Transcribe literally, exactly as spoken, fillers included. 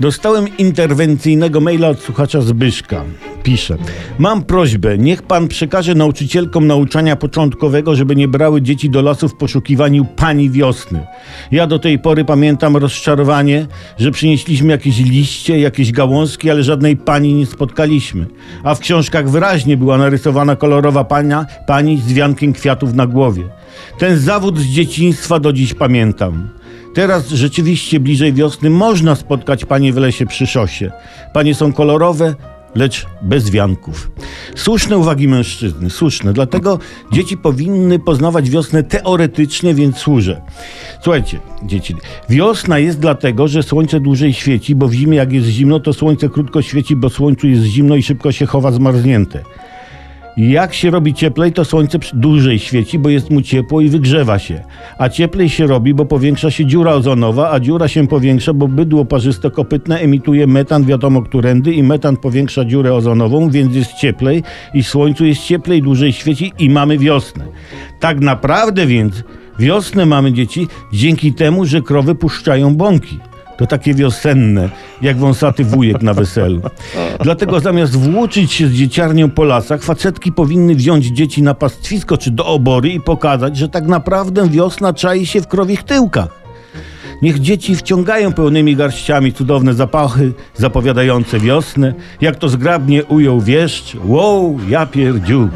Dostałem interwencyjnego maila od słuchacza Zbyszka. Pisze: mam prośbę, niech pan przekaże nauczycielkom nauczania początkowego, żeby nie brały dzieci do lasu w poszukiwaniu pani wiosny. Ja do tej pory pamiętam rozczarowanie, że przynieśliśmy jakieś liście, jakieś gałązki, ale żadnej pani nie spotkaliśmy. A w książkach wyraźnie była narysowana kolorowa pana, pani z wiankiem kwiatów na głowie. Ten zawód z dzieciństwa do dziś pamiętam. Teraz rzeczywiście bliżej wiosny można spotkać panie w lesie przy szosie. Panie są kolorowe, lecz bez wianków. Słuszne uwagi mężczyzny, słuszne. Dlatego dzieci powinny poznawać wiosnę teoretycznie, więc służę. Słuchajcie, dzieci, wiosna jest dlatego, że słońce dłużej świeci, bo w zimie jak jest zimno, to słońce krótko świeci, bo słońcu jest zimno i szybko się chowa zmarznięte. Jak się robi cieplej, to słońce dłużej świeci, bo jest mu ciepło i wygrzewa się. A cieplej się robi, bo powiększa się dziura ozonowa, a dziura się powiększa, bo bydło parzysto-kopytne emituje metan wiadomo którędy i metan powiększa dziurę ozonową, więc jest cieplej i słońcu jest cieplej, dłużej świeci i mamy wiosnę. Tak naprawdę więc wiosnę mamy, dzieci, dzięki temu, że krowy puszczają bąki. To takie wiosenne, jak wąsaty wujek na weselu. Dlatego zamiast włóczyć się z dzieciarnią po lasach, facetki powinny wziąć dzieci na pastwisko czy do obory i pokazać, że tak naprawdę wiosna czai się w krowich tyłkach. Niech dzieci wciągają pełnymi garściami cudowne zapachy zapowiadające wiosnę. Jak to zgrabnie ujął wieszcz. Wow, ja pierdziu.